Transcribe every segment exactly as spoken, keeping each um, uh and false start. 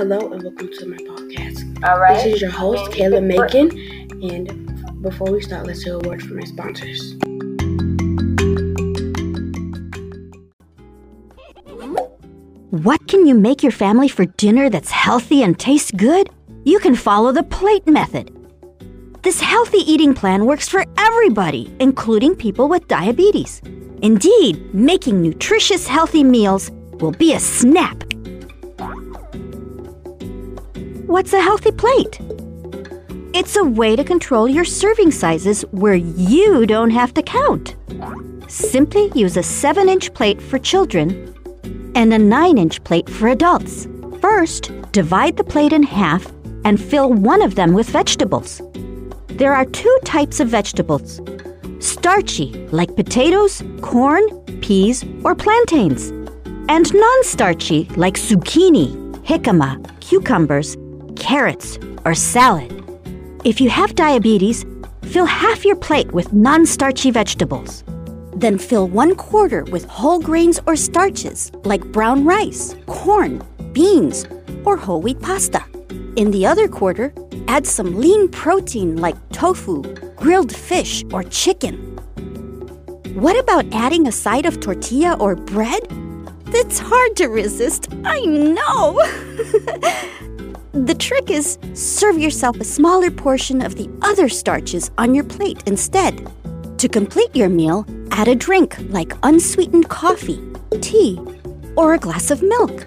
Hello and welcome to my podcast. All right. This is your host, Kayla Macon. And before we start, let's hear a word from our sponsors. What can you make your family for dinner that's healthy and tastes good? You can follow the plate method. This healthy eating plan works for everybody, including people with diabetes. Indeed, making nutritious, healthy meals will be a snap. What's a healthy plate? It's a way to control your serving sizes where you don't have to count. Simply use a seven-inch plate for children and a nine-inch plate for adults. First, divide the plate in half and fill one of them with vegetables. There are two types of vegetables: starchy, like potatoes, corn, peas, or plantains, and non-starchy, like zucchini, jicama, cucumbers, carrots, or salad. If you have diabetes, fill half your plate with non-starchy vegetables. Then fill one quarter with whole grains or starches like brown rice, corn, beans, or whole wheat pasta. In the other quarter, add some lean protein like tofu, grilled fish, or chicken. What about adding a side of tortilla or bread? It's hard to resist, I know! The trick is, serve yourself a smaller portion of the other starches on your plate instead. To complete your meal, add a drink like unsweetened coffee, tea, or a glass of milk.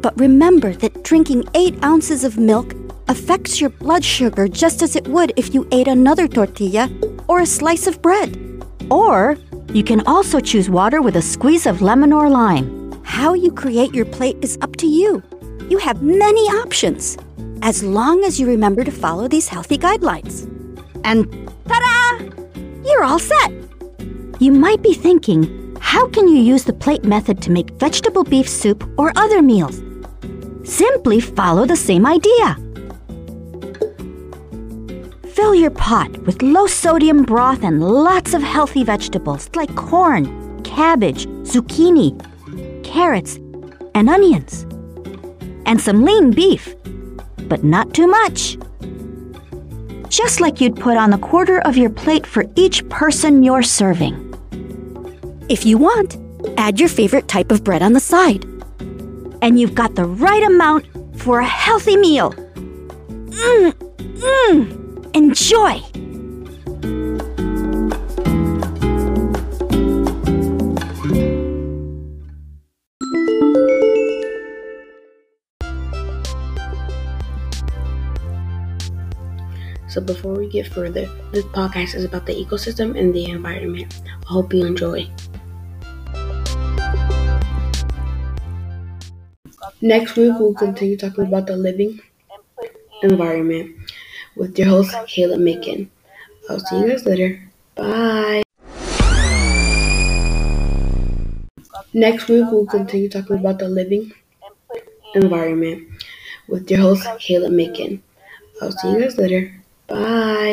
But remember that drinking eight ounces of milk affects your blood sugar just as it would if you ate another tortilla or a slice of bread. Or you can also choose water with a squeeze of lemon or lime. How you create your plate is up to you. You have many options, as long as you remember to follow these healthy guidelines. And ta-da! You're all set! You might be thinking, how can you use the plate method to make vegetable beef soup or other meals? Simply follow the same idea. Fill your pot with low-sodium broth and lots of healthy vegetables like corn, cabbage, zucchini, carrots, and onions, and some lean beef, but not too much. Just like you'd put on a quarter of your plate for each person you're serving. If you want, add your favorite type of bread on the side. And you've got the right amount for a healthy meal. Mmm, mmm. Enjoy! So before we get further, this podcast is about the ecosystem and the environment. I hope you enjoy. Next week, we'll continue talking about the living environment with your host, Kayla Macon. I'll see you guys later. Bye. Next week, we'll continue talking about the living environment with your host, Kayla Macon. I'll see you guys later. Bye.